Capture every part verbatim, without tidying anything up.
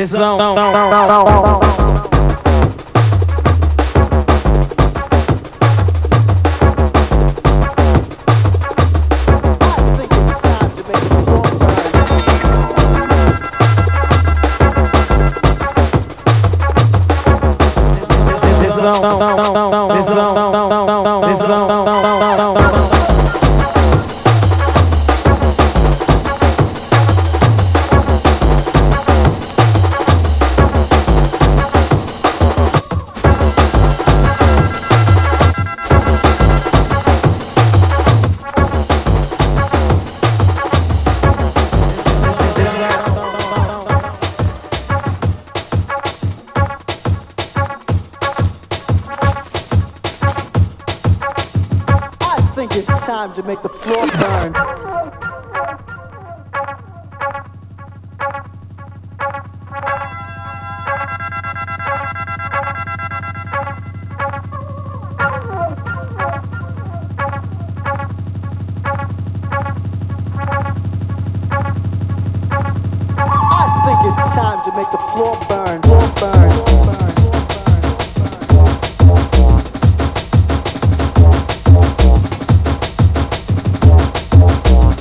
It's on, on, on, on, on, on. To make the floor burn. I think it's time to make the floor burn, floor burn, floor burn. One,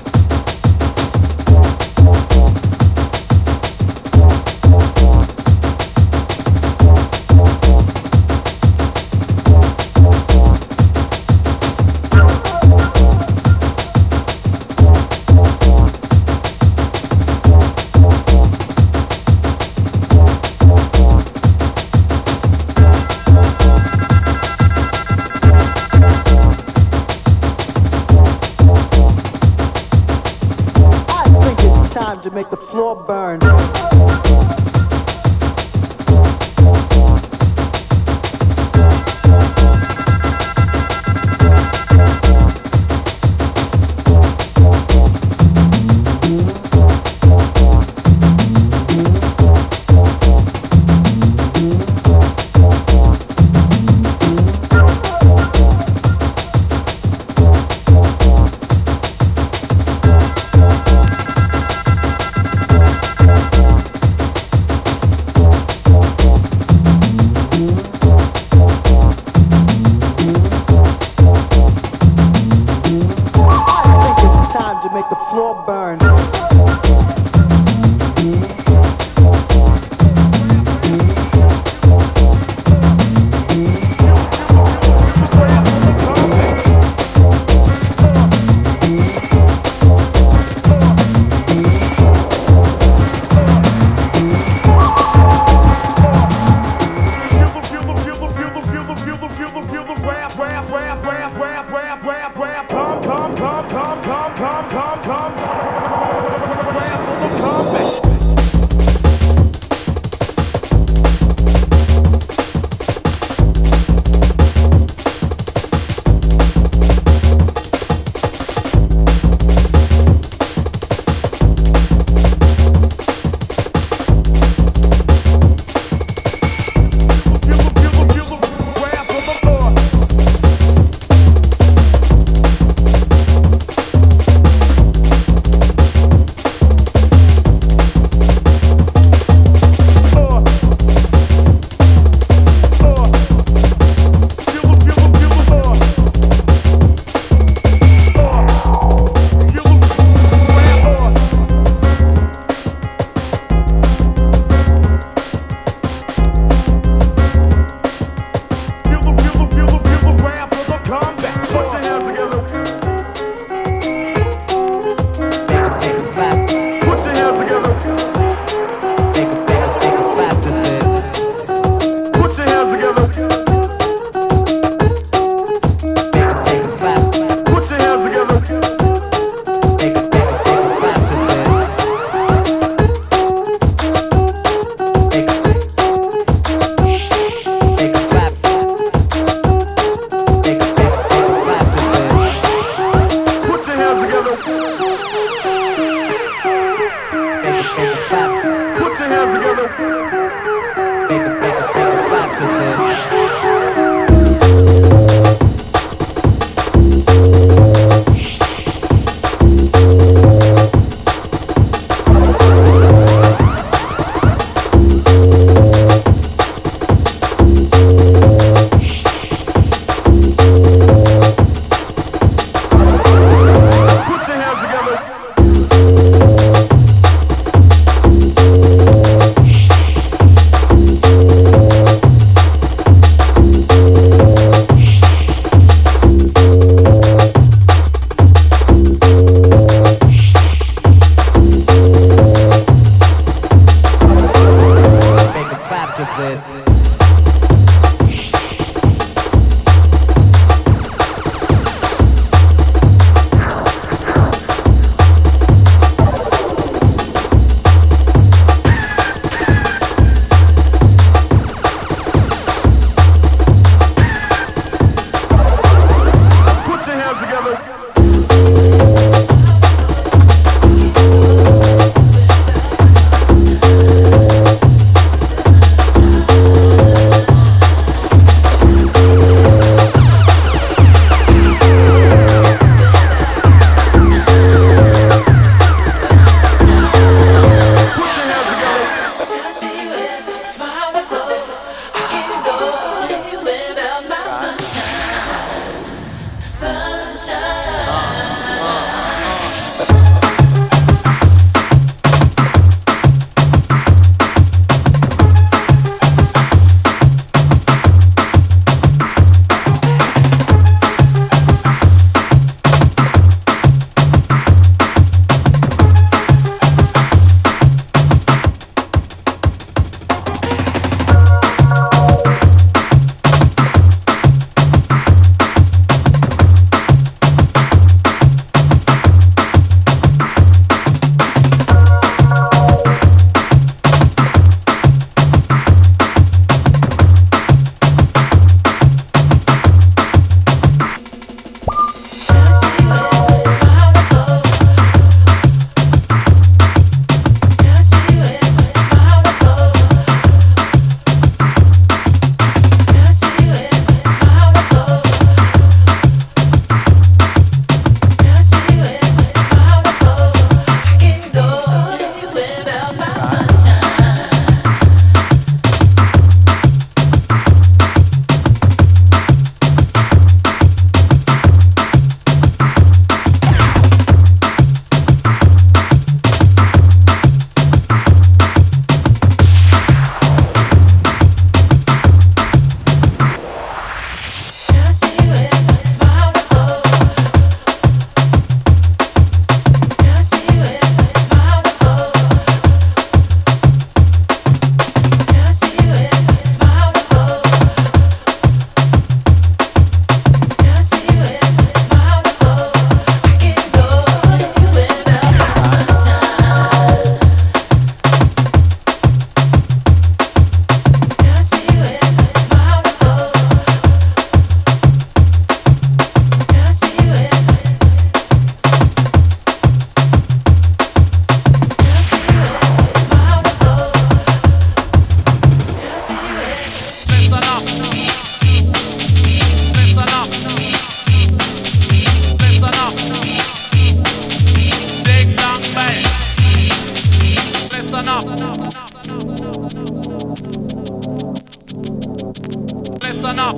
enough.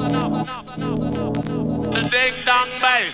The ding dong bass,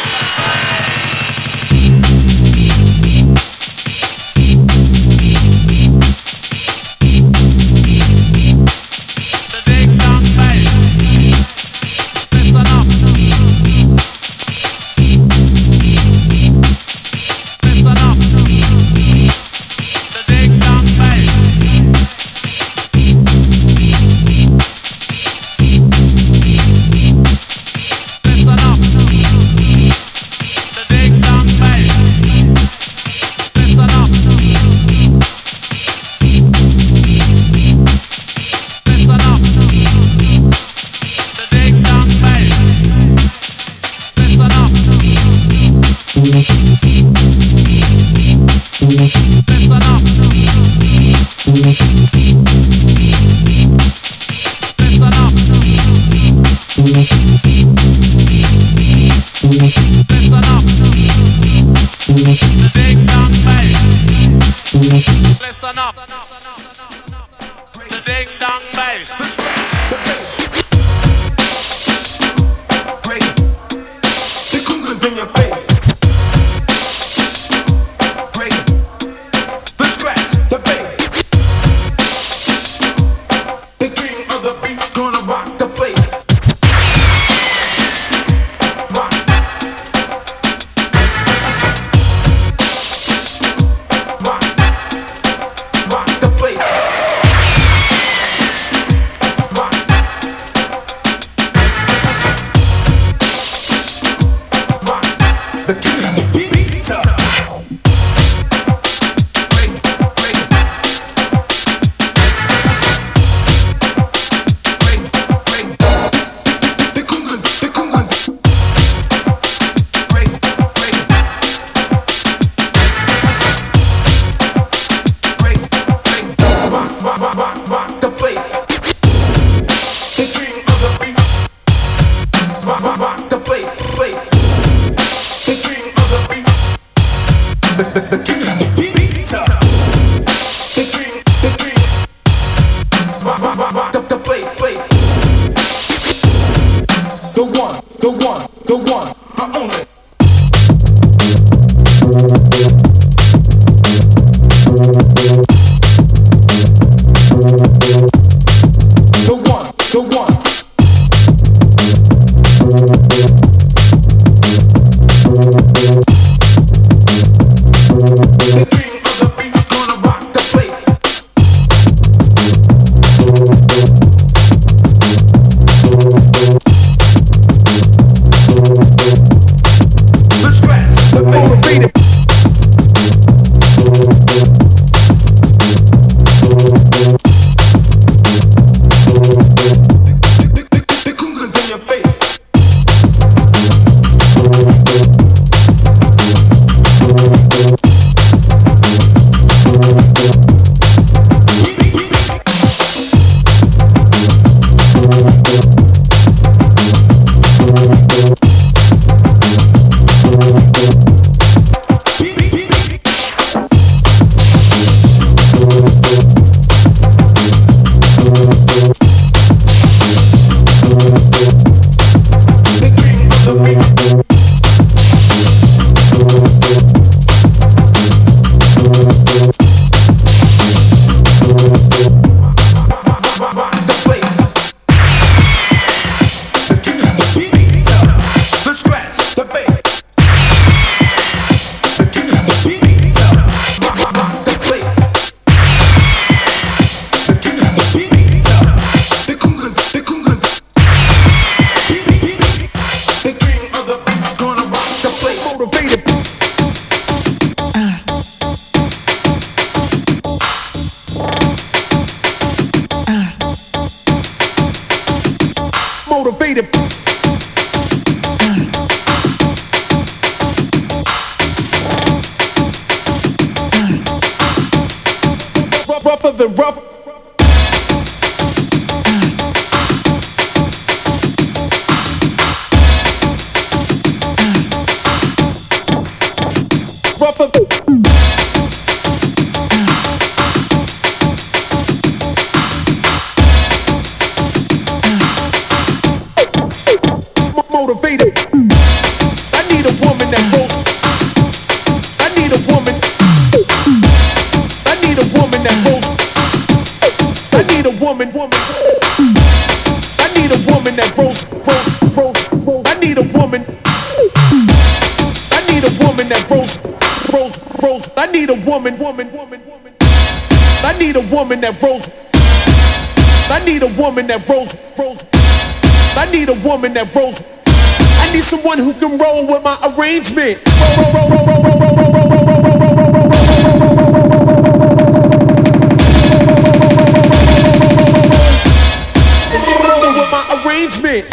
motivated. I need a woman that goes. I need a woman. I need a woman that goes. I need a woman. I need a woman that grows. I need a woman. I need a woman that grows. I need a woman. I need a woman that grows. I need a woman that grows. I need a woman that rolls. I need someone who can roll with my arrangement. Roll, roll, roll, roll, roll, roll, roll, roll, roll, roll, roll, roll, roll, roll, roll with my arrangement.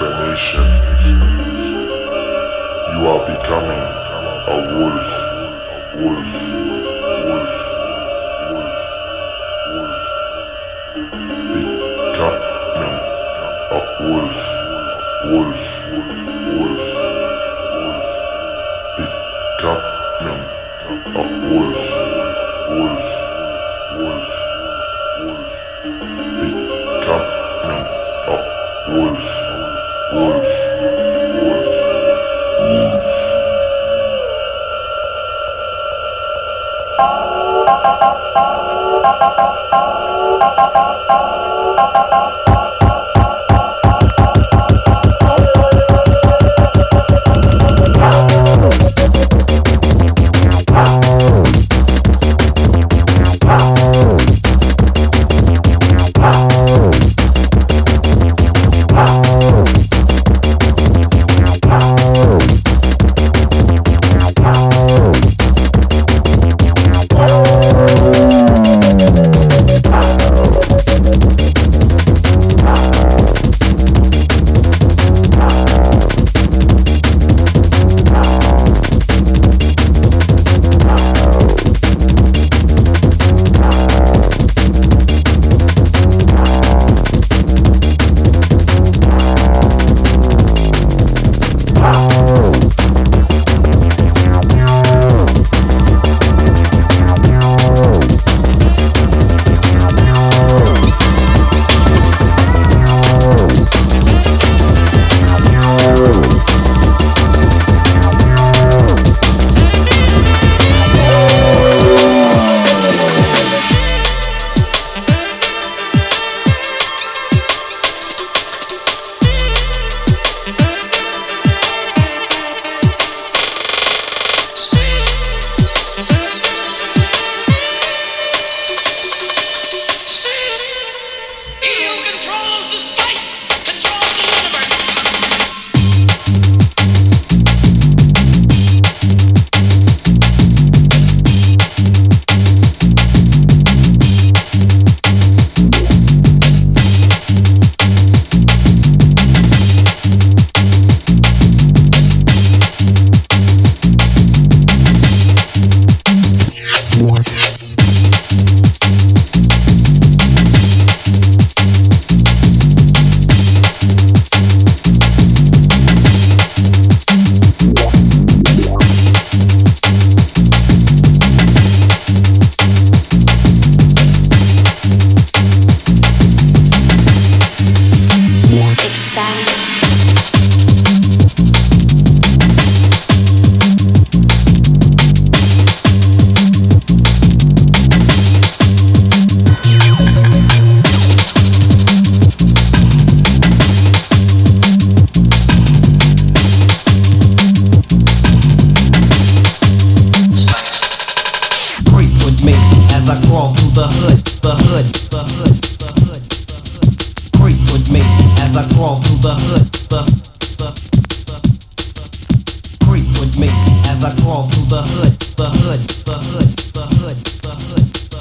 explanation. You are becoming a wolf, wolf, wolf, wolf, wolf. Becoming a wolf, wolf, wolf, wolf. Becoming a wolf, wolf, wolf, wolf. Becoming a wolf, wolf.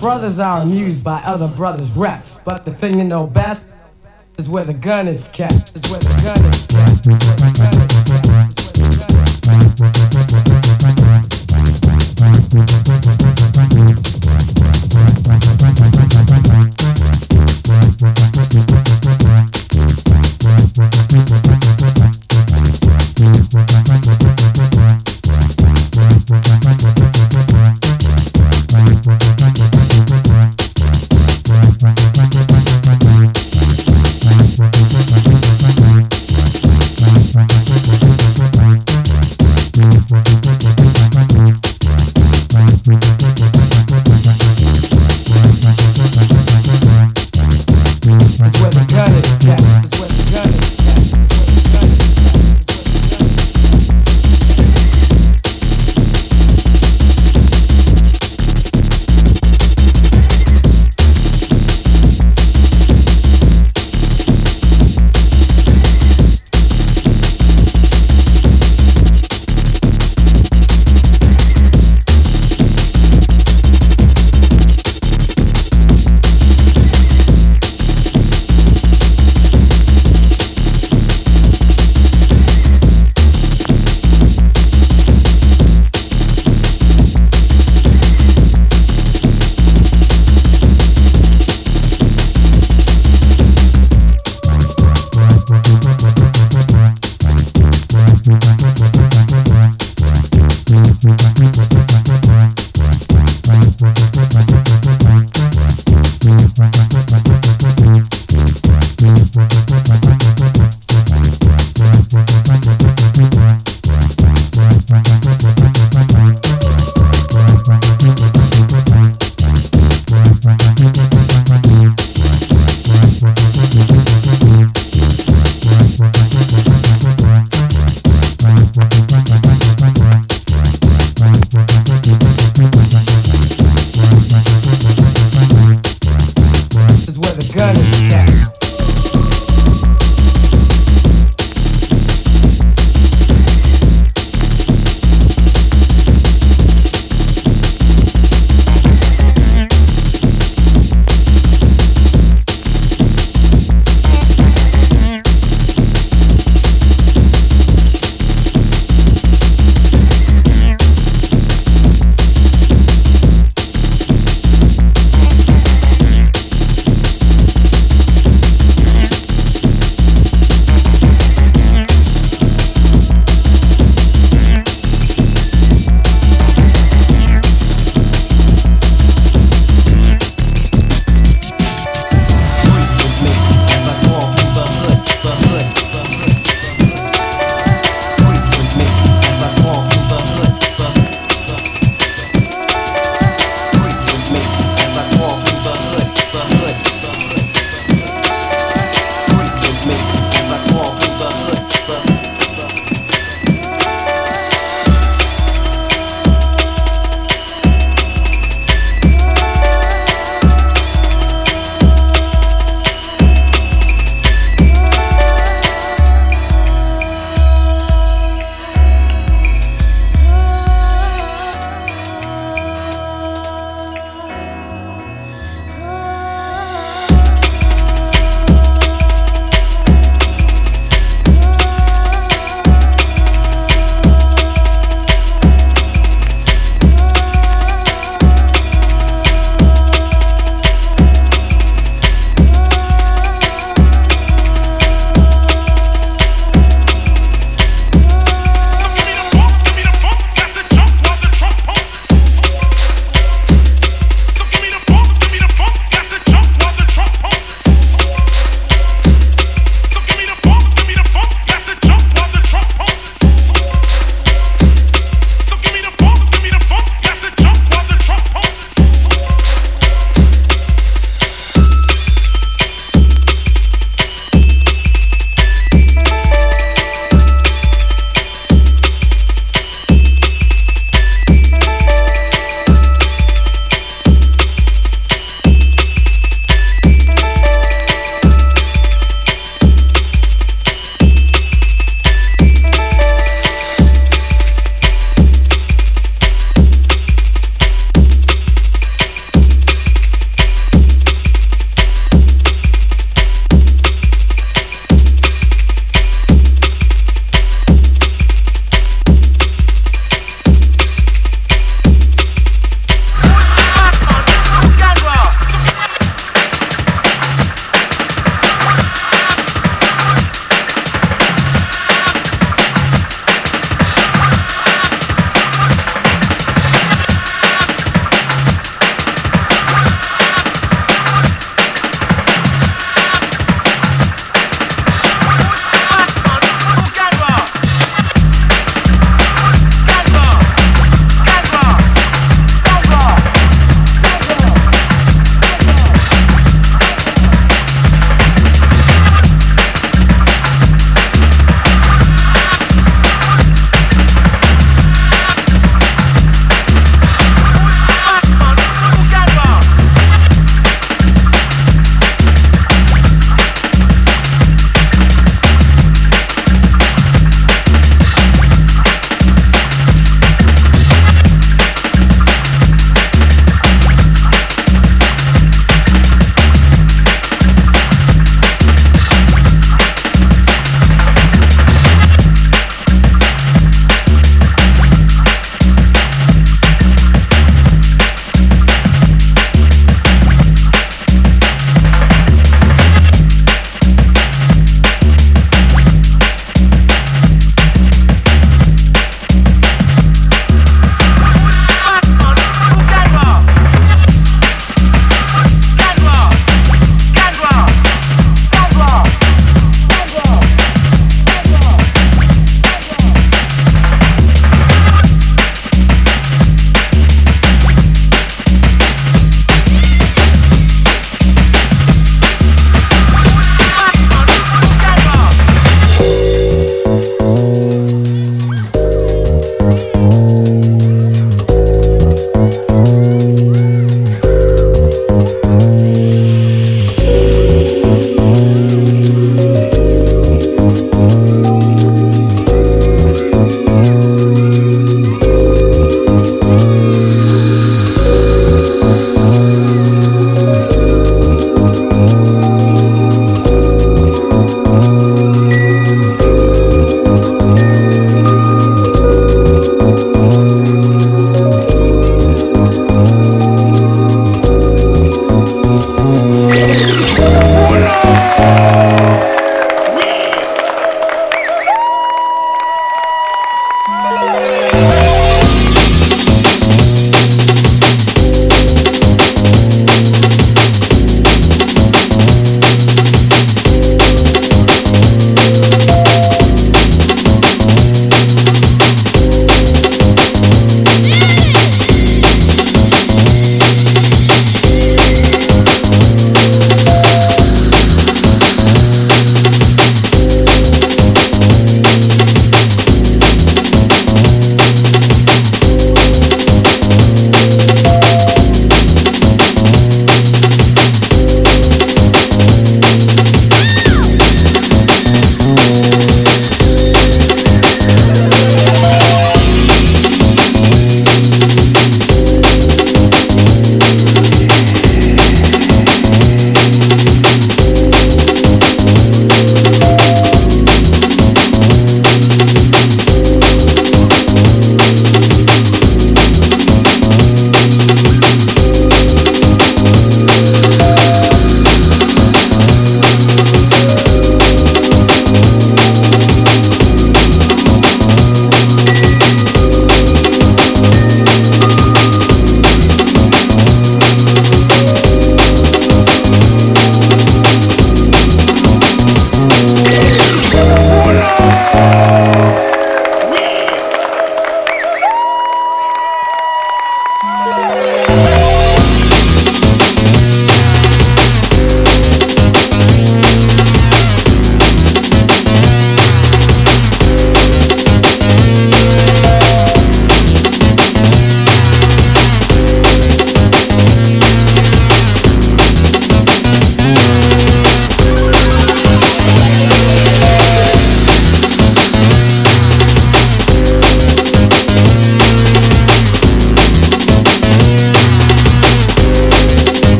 Brothers are amused by other brothers' reps, but the thing you know best is where the gun is kept. Is where the gun is kept. Where the gun is kept.